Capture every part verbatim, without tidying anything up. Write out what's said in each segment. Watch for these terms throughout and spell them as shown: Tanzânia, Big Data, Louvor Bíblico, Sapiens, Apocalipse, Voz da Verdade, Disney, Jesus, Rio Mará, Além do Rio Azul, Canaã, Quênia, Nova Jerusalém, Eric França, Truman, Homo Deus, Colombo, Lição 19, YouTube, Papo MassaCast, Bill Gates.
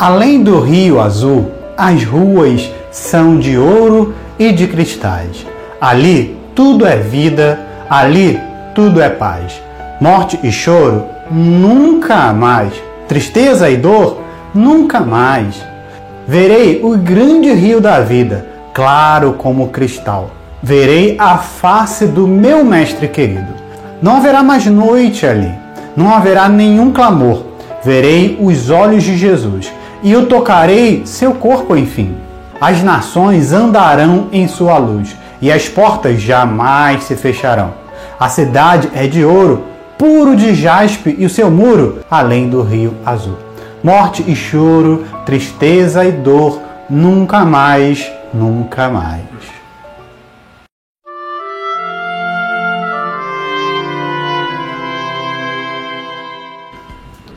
Além do Rio Azul, as ruas são de ouro e de cristais. Ali tudo é vida, ali tudo é paz. Morte e choro, nunca mais. Tristeza e dor, nunca mais. Verei o grande rio da vida, claro como cristal. Verei a face do meu mestre querido. Não haverá mais noite ali, não haverá nenhum clamor. Verei os olhos de Jesus e eu tocarei seu corpo, enfim. As nações andarão em sua luz e as portas jamais se fecharão. A cidade é de ouro, puro de jaspe, e o seu muro além do rio azul. Morte e choro, tristeza e dor, nunca mais, nunca mais.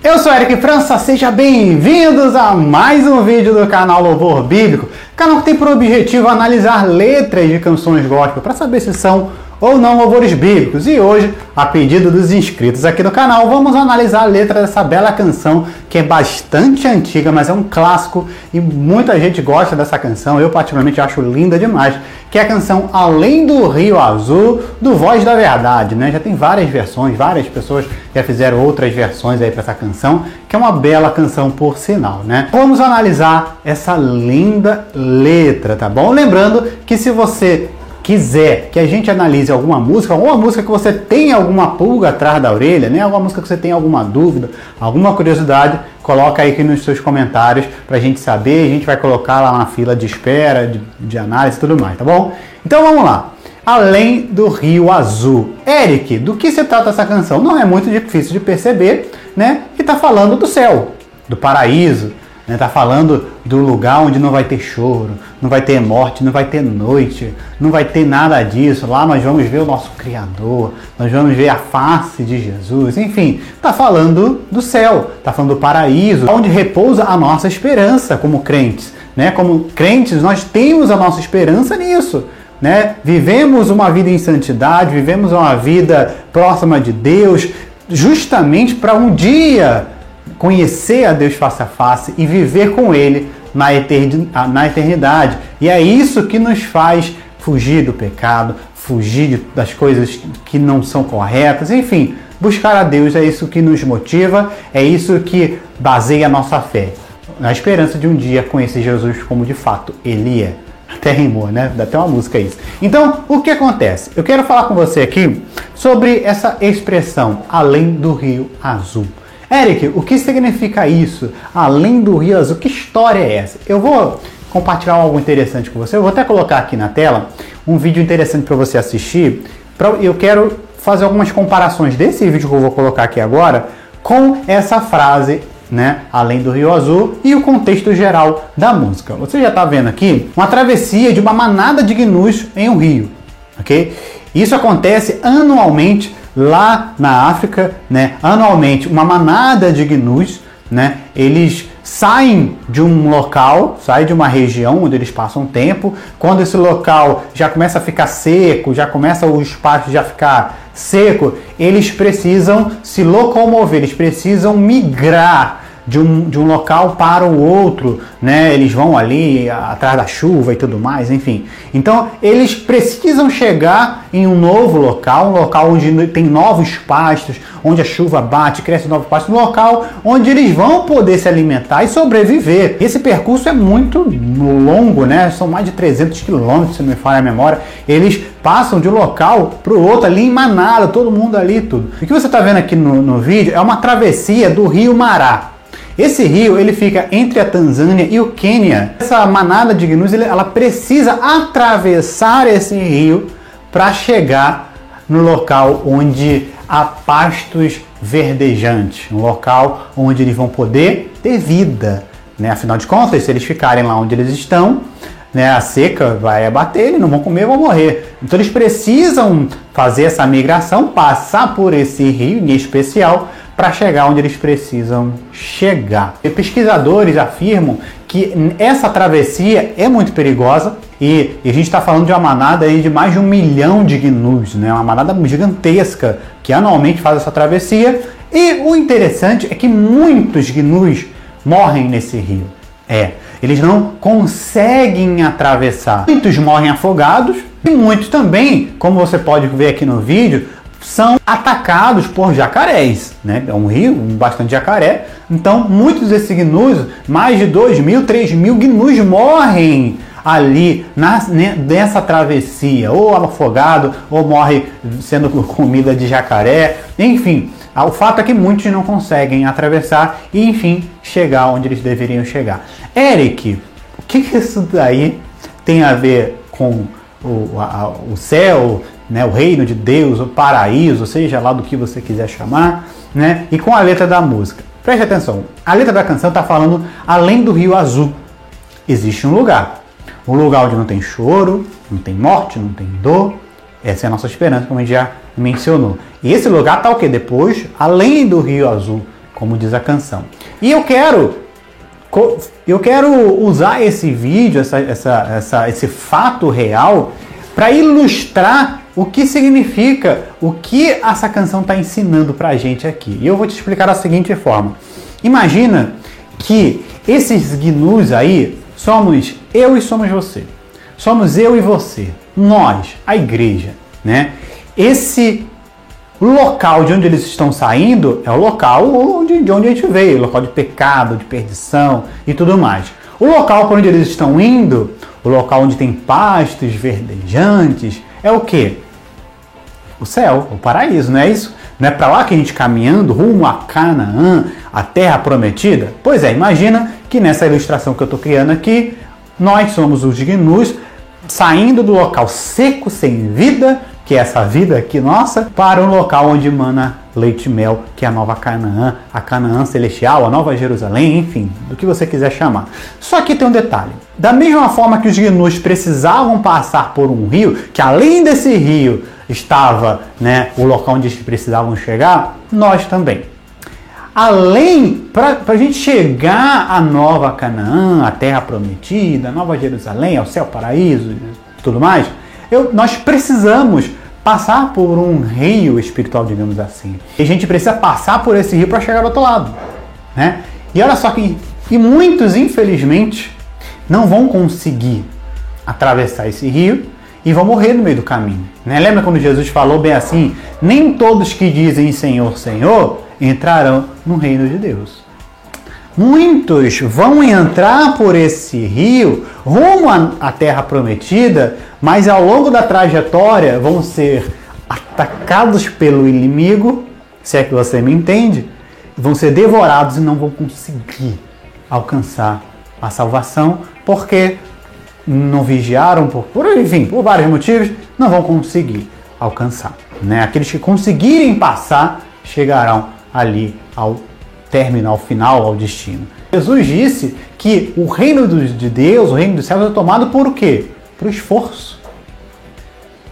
Eu sou Eric França, sejam bem-vindos a mais um vídeo do canal Louvor Bíblico, canal que tem por objetivo analisar letras de canções gospel para saber se são ou não louvores bíblicos. E hoje, a pedido dos inscritos aqui no canal, vamos analisar a letra dessa bela canção que é bastante antiga, mas é um clássico e muita gente gosta dessa canção. Eu particularmente acho linda demais, que é a canção Além do Rio Azul, do Voz da Verdade, né? Já tem várias versões, várias pessoas já fizeram outras versões aí para essa canção, que é uma bela canção por sinal, né? Vamos analisar essa linda letra, tá bom? Lembrando que se você quiser que a gente analise alguma música, alguma música que você tem alguma pulga atrás da orelha, né? Alguma música que você tem alguma dúvida, alguma curiosidade, coloca aí aqui nos seus comentários pra gente saber, a gente vai colocar lá na fila de espera, de, de análise e tudo mais, tá bom? Então vamos lá. Além do Rio Azul. Eric, do que se trata essa canção? Não é muito difícil de perceber, né? Que tá falando do céu, do paraíso. Está falando do lugar onde não vai ter choro, não vai ter morte, não vai ter noite, não vai ter nada disso. Lá nós vamos ver o nosso Criador, nós vamos ver a face de Jesus. Enfim, está falando do céu, está falando do paraíso, onde repousa a nossa esperança como crentes, né? Como crentes, nós temos a nossa esperança nisso, né? Vivemos uma vida em santidade, vivemos uma vida próxima de Deus, justamente para um dia conhecer a Deus face a face e viver com Ele na eternidade. E é isso que nos faz fugir do pecado, fugir das coisas que não são corretas, enfim, buscar a Deus é isso que nos motiva, é isso que baseia a nossa fé, na esperança de um dia conhecer Jesus como de fato Ele é. Até rimou, né? Dá até uma música isso. Então, o que acontece? Eu quero falar com você aqui sobre essa expressão, além do rio azul. Eric, o que significa isso? Além do Rio Azul, que história é essa? Eu vou compartilhar algo interessante com você. Eu vou até colocar aqui na tela um vídeo interessante para você assistir. Eu quero fazer algumas comparações desse vídeo que eu vou colocar aqui agora com essa frase, né? Além do Rio Azul, e o contexto geral da música. Você já está vendo aqui uma travessia de uma manada de gnus em um rio, ok? Isso acontece anualmente lá na África, né? Anualmente, uma manada de gnus, né? Eles saem de um local, saem de uma região onde eles passam tempo. Quando esse local já começa a ficar seco, já começa o espaço já ficar seco, eles precisam se locomover, eles precisam migrar de um, de um local para o outro, né? Eles vão ali atrás da chuva e tudo mais, enfim. Então, eles precisam chegar em um novo local, um local onde tem novos pastos, onde a chuva bate, cresce novos pastos, um local onde eles vão poder se alimentar e sobreviver. Esse percurso é muito longo, né? São mais de trezentos quilômetros, se não me falha a memória. Eles passam de um local para o outro ali em manada, todo mundo ali e tudo. O que você está vendo aqui no, no vídeo é uma travessia do Rio Mará. Esse rio, ele fica entre a Tanzânia e o Quênia. Essa manada de gnus, ela precisa atravessar esse rio para chegar no local onde há pastos verdejantes, um local onde eles vão poder ter vida, né? Afinal de contas, se eles ficarem lá onde eles estão, né, a seca vai abater, eles não vão comer, vão morrer. Então eles precisam fazer essa migração, passar por esse rio em especial, para chegar onde eles precisam chegar. E pesquisadores afirmam que essa travessia é muito perigosa e, e a gente está falando de uma manada aí de mais de um milhão de gnus, né? Uma manada gigantesca que anualmente faz essa travessia. E o interessante é que muitos gnus morrem nesse rio. É, eles não conseguem atravessar. Muitos morrem afogados e muitos também, como você pode ver aqui no vídeo, são atacados por jacarés, né? É um rio, um bastante jacaré. Então, muitos desses gnus, mais de dois mil, três mil gnus morrem ali na, nessa travessia, ou afogado, ou morre sendo comida de jacaré, enfim. O fato é que muitos não conseguem atravessar e, enfim, chegar onde eles deveriam chegar. Eric, o que, que isso daí tem a ver com o, a, o céu, né, o reino de Deus, o paraíso, seja lá do que você quiser chamar, né, e com a letra da música? Preste atenção, a letra da canção está falando além do Rio Azul. Existe um lugar, um lugar onde não tem choro, não tem morte, não tem dor. Essa é a nossa esperança, como a gente já mencionou. E esse lugar está o que? Depois, além do Rio Azul, como diz a canção. E eu quero, eu quero usar esse vídeo, essa, essa, essa, esse fato real, para ilustrar o que significa, o que essa canção está ensinando para a gente aqui. E eu vou te explicar da seguinte forma. Imagina que esses gnus aí somos eu e somos você. Somos eu e você. Nós, a igreja, né? Esse local de onde eles estão saindo é o local onde, de onde a gente veio, o local de pecado, de perdição e tudo mais. O local para onde eles estão indo, o local onde tem pastos verdejantes, é o quê? O céu, o paraíso, não é isso? Não é para lá que a gente caminhando rumo a Canaã, a terra prometida? Pois é, imagina que nessa ilustração que eu estou criando aqui, nós somos os gnus, saindo do local seco, sem vida, que é essa vida aqui nossa, para um local onde mana leite e mel, que é a nova Canaã, a Canaã Celestial, a Nova Jerusalém, enfim, do que você quiser chamar. Só que tem um detalhe. Da mesma forma que os gnus precisavam passar por um rio, que além desse rio estava, né, o local onde eles precisavam chegar, nós também. Além, para a gente chegar à Nova Canaã, à Terra Prometida, à Nova Jerusalém, ao céu, paraíso e tudo mais, eu, nós precisamos passar por um rio espiritual, digamos assim. E a gente precisa passar por esse rio para chegar do outro lado, né? E olha só que e muitos, infelizmente, não vão conseguir atravessar esse rio e vão morrer no meio do caminho, né? Lembra quando Jesus falou bem assim, nem todos que dizem Senhor, Senhor, entrarão no reino de Deus. Muitos vão entrar por esse rio rumo à terra prometida, mas ao longo da trajetória vão ser atacados pelo inimigo, se é que você me entende, vão ser devorados e não vão conseguir alcançar a salvação, porque não vigiaram, por, por, enfim, por vários motivos, não vão conseguir alcançar, né? Aqueles que conseguirem passar chegarão ali ao terminal final, ao destino. Jesus disse que o reino de Deus, o reino dos céus é tomado por quê? Por esforço.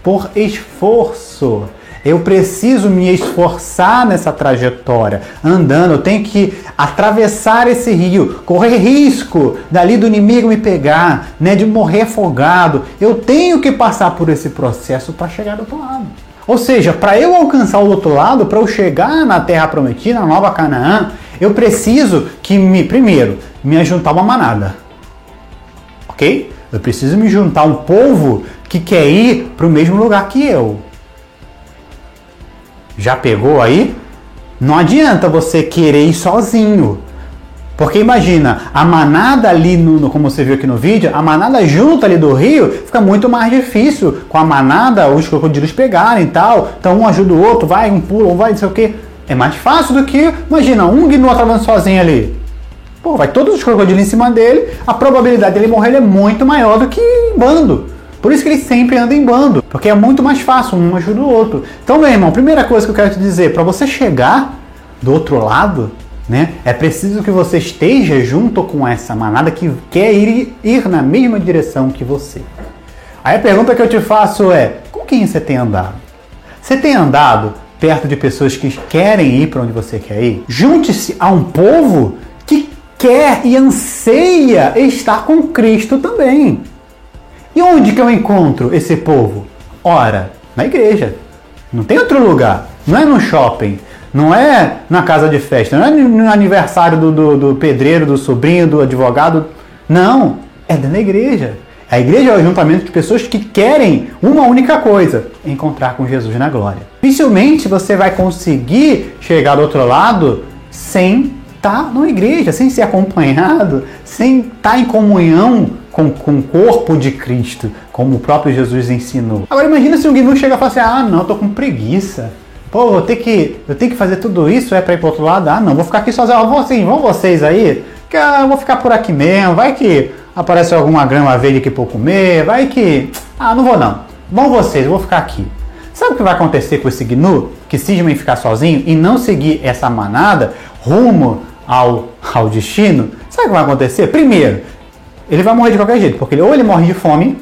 Por esforço. Eu preciso me esforçar nessa trajetória, andando, eu tenho que atravessar esse rio, correr risco dali do inimigo me pegar, né, de morrer afogado. Eu tenho que passar por esse processo para chegar do outro lado. Ou seja, para eu alcançar o outro lado, para eu chegar na Terra Prometida, na Nova Canaã, eu preciso que, me, primeiro, me ajuntar uma manada. Ok? Eu preciso me juntar um povo que quer ir para o mesmo lugar que eu. Já pegou aí? Não adianta você querer ir sozinho. Porque imagina, a manada ali, no, no, como você viu aqui no vídeo, a manada junto ali do rio fica muito mais difícil. Com a manada, os crocodilos pegarem e tal. Então um ajuda o outro, vai, um pula, um vai, não sei o que. É mais fácil do que, imagina, um gnu atravessando sozinho ali. Pô, vai todos os crocodilos em cima dele, a probabilidade dele morrer é muito maior do que em bando. Por isso que ele sempre anda em bando. Porque é muito mais fácil, um ajuda o outro. Então, meu irmão, primeira coisa que eu quero te dizer, para você chegar do outro lado, né? É preciso que você esteja junto com essa manada que quer ir, ir na mesma direção que você. Aí a pergunta que eu te faço é, com quem você tem andado? Você tem andado perto de pessoas que querem ir para onde você quer ir? Junte-se a um povo que quer e anseia estar com Cristo também. E onde que eu encontro esse povo? Ora, na igreja. Não tem outro lugar. Não é no shopping. Não é na casa de festa, não é no aniversário do, do, do pedreiro, do sobrinho, do advogado. Não, é na igreja. A igreja é o ajuntamento de pessoas que querem uma única coisa: encontrar com Jesus na glória. Dificilmente você vai conseguir chegar do outro lado sem estar na igreja, sem ser acompanhado, sem estar em comunhão com, com o corpo de Cristo, como o próprio Jesus ensinou. Agora imagina se alguém chega e fala assim: ah, não, eu tô com preguiça. Pô, vou ter que, eu tenho que fazer tudo isso, é para ir para o outro lado? Ah, não, vou ficar aqui sozinho. Ah, vão, assim, vão vocês aí, que eu vou ficar por aqui mesmo, vai que aparece alguma grama verde que vou comer, vai que... Ah, não vou não. Vão vocês, eu vou ficar aqui. Sabe o que vai acontecer com esse gnu, que cisma em ficar sozinho e não seguir essa manada rumo ao, ao destino? Sabe o que vai acontecer? Primeiro, ele vai morrer de qualquer jeito, porque ele, ou ele morre de fome,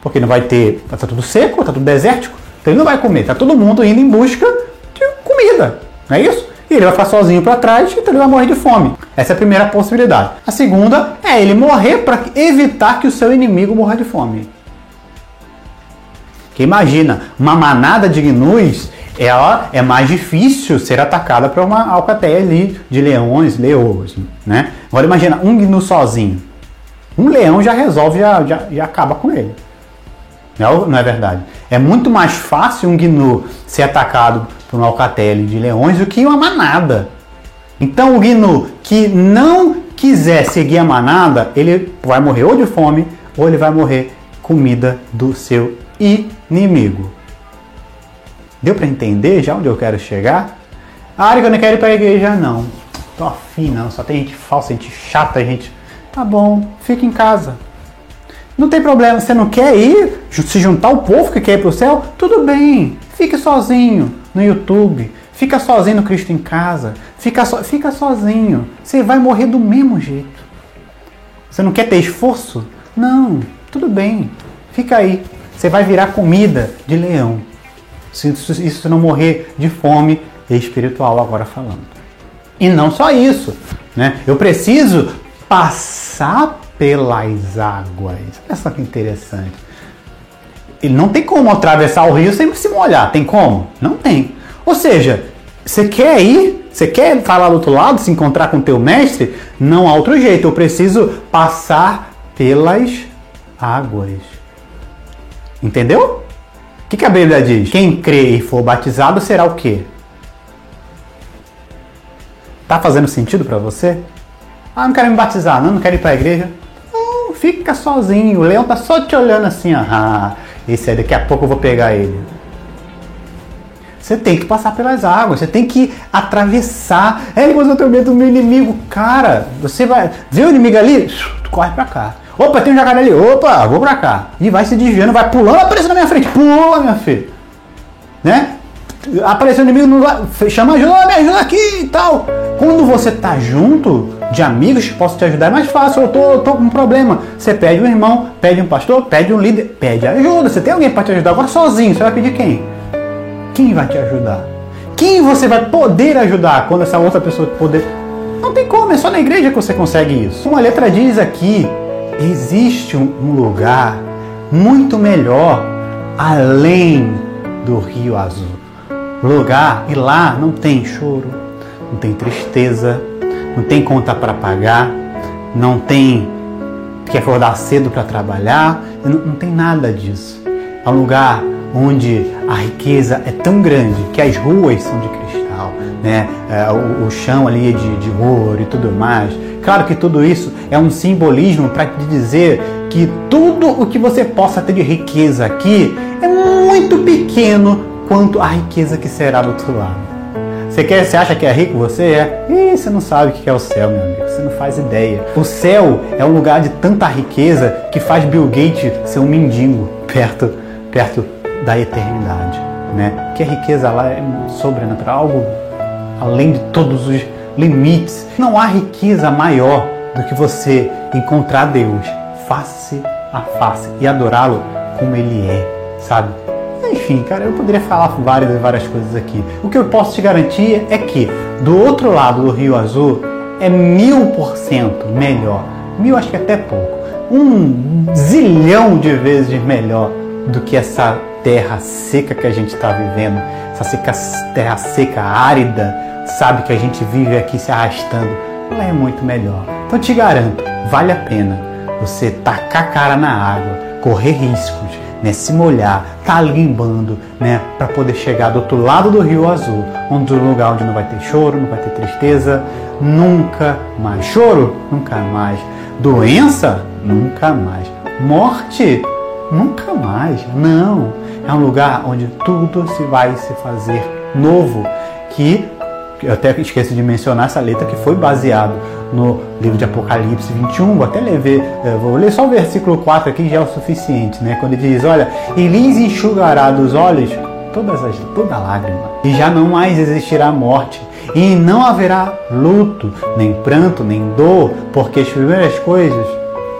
porque não vai ter... Tá tudo seco, tá tudo desértico, então ele não vai comer. Tá todo mundo indo em busca de comida, não é isso? E ele vai ficar sozinho para trás, então ele vai morrer de fome. Essa é a primeira possibilidade. A segunda é ele morrer para evitar que o seu inimigo morra de fome. Porque imagina, uma manada de gnus, ela é mais difícil ser atacada por uma alcateia ali de leões, leões, né? Agora imagina, um gnu sozinho. Um leão já resolve, já, já, já acaba com ele. Não é verdade? É muito mais fácil um gnu ser atacado por um alcateia de leões do que uma manada. Então o gnu que não quiser seguir a manada, ele vai morrer ou de fome, ou ele vai morrer comida do seu inimigo. Deu para entender já onde eu quero chegar? Ah, que eu não quero ir para a igreja, não. Tô afim, não. Só tem gente falsa, gente chata, gente... Tá bom, fica em casa. Não tem problema, você não quer ir, se juntar ao povo que quer ir para o céu? Tudo bem, fique sozinho no YouTube, fica sozinho no Cristo em Casa, fica, so, fica sozinho, você vai morrer do mesmo jeito. Você não quer ter esforço? Não, tudo bem, fica aí, você vai virar comida de leão, se isso não morrer de fome espiritual agora falando. E não só isso, né? Eu preciso passar pelas águas. Olha só que interessante. Ele não tem como atravessar o rio sem se molhar. Tem como? Não tem. Ou seja, você quer ir, você quer estar lá do outro lado, se encontrar com o teu mestre? Não há outro jeito. Eu preciso passar pelas águas. Entendeu? O que a Bíblia diz? Quem crê e for batizado será o quê? Tá fazendo sentido para você? Ah, não quero me batizar, não, não quero ir para a igreja. Não, fica sozinho, o leão tá só te olhando assim, ó. Ah, esse aí, daqui a pouco eu vou pegar ele. Você tem que passar pelas águas, você tem que atravessar. É, mas eu tenho medo do meu inimigo. Cara, você vai... Vê o inimigo ali? Tu corre para cá. Opa, tem um jacaré ali. Opa, vou para cá. E vai se desviando, vai pulando, apareceu na minha frente. Pula, minha filha. Né? Apareceu o inimigo, chama ajuda, me ajuda aqui e tal. Quando você tá junto de amigos que possam te ajudar, é mais fácil. Eu tô, eu tô com um problema. Você pede um irmão, pede um pastor, pede um líder, pede ajuda. Você tem alguém para te ajudar. Agora sozinho, você vai pedir quem? Quem vai te ajudar? Quem você vai poder ajudar quando essa outra pessoa poder? Não tem como, é só na igreja que você consegue isso. Uma letra diz aqui: existe um lugar muito melhor além do Rio Azul. Lugar, e lá não tem choro, não tem tristeza, não tem conta para pagar, não tem que acordar cedo para trabalhar, não, não tem nada disso. É um lugar onde a riqueza é tão grande que as ruas são de cristal, né? É, o, o chão ali é de, de ouro e tudo mais. Claro que tudo isso é um simbolismo para te dizer que tudo o que você possa ter de riqueza aqui é muito pequeno quanto à riqueza que será do outro lado. Você, quer, você acha que é rico? Você é. Ih, você não sabe o que é o céu, meu amigo. Você não faz ideia. O céu é um lugar de tanta riqueza que faz Bill Gates ser um mendigo perto, perto da eternidade, né? Que a riqueza lá é sobrenatural, algo além de todos os limites. Não há riqueza maior do que você encontrar Deus face a face e adorá-lo como Ele é, sabe? Enfim, cara, eu poderia falar várias e várias coisas aqui. O que eu posso te garantir é que do outro lado do Rio Azul é mil por cento melhor. Mil acho que até pouco. Um zilhão de vezes melhor do que essa terra seca que a gente está vivendo, essa seca, terra seca, árida, sabe, que a gente vive aqui se arrastando, lá é muito melhor. Então te garanto, vale a pena você tacar a cara na água, correr riscos, né, se molhar, tá limbando, né, para poder chegar do outro lado do Rio Azul, onde um lugar onde não vai ter choro, não vai ter tristeza, nunca mais. Choro? Nunca mais. Doença? Nunca mais. Morte? Nunca mais. Não. É um lugar onde tudo se vai se fazer novo, que eu até esqueci de mencionar essa letra que foi baseado no livro de Apocalipse vinte e um, vou até ler, vou ler só o versículo quatro aqui, já é o suficiente, né? Quando ele diz, olha, e lhes enxugará dos olhos todas as, toda lágrima, e já não mais existirá morte, e não haverá luto, nem pranto, nem dor, porque as primeiras coisas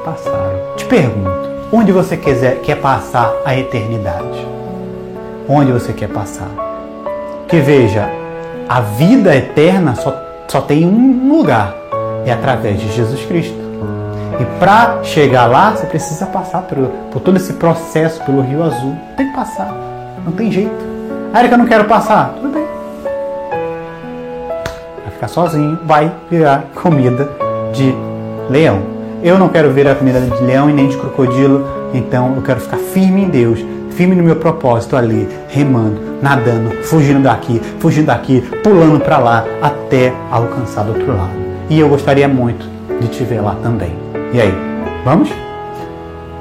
passaram. Te pergunto, onde você quiser, quer passar a eternidade? Onde você quer passar? Que veja, a vida eterna só, só tem um lugar, é através de Jesus Cristo. E para chegar lá, você precisa passar por, por todo esse processo, pelo Rio Azul. Tem que passar, não tem jeito. Ah, Eric, eu não quero passar. Tudo bem. Vai ficar sozinho, vai virar comida de leão. Eu não quero virar comida de leão e nem de crocodilo, então eu quero ficar firme em Deus, firme no meu propósito ali, remando, nadando, fugindo daqui, fugindo daqui, pulando para lá, até alcançar do outro lado. E eu gostaria muito de te ver lá também. E aí, vamos?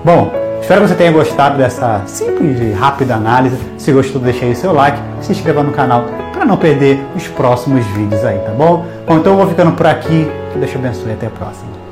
Bom, espero que você tenha gostado dessa simples e rápida análise. Se gostou, deixa aí o seu like, se inscreva no canal para não perder os próximos vídeos aí, tá bom? Bom, então eu vou ficando por aqui. Deus te abençoe e até a próxima.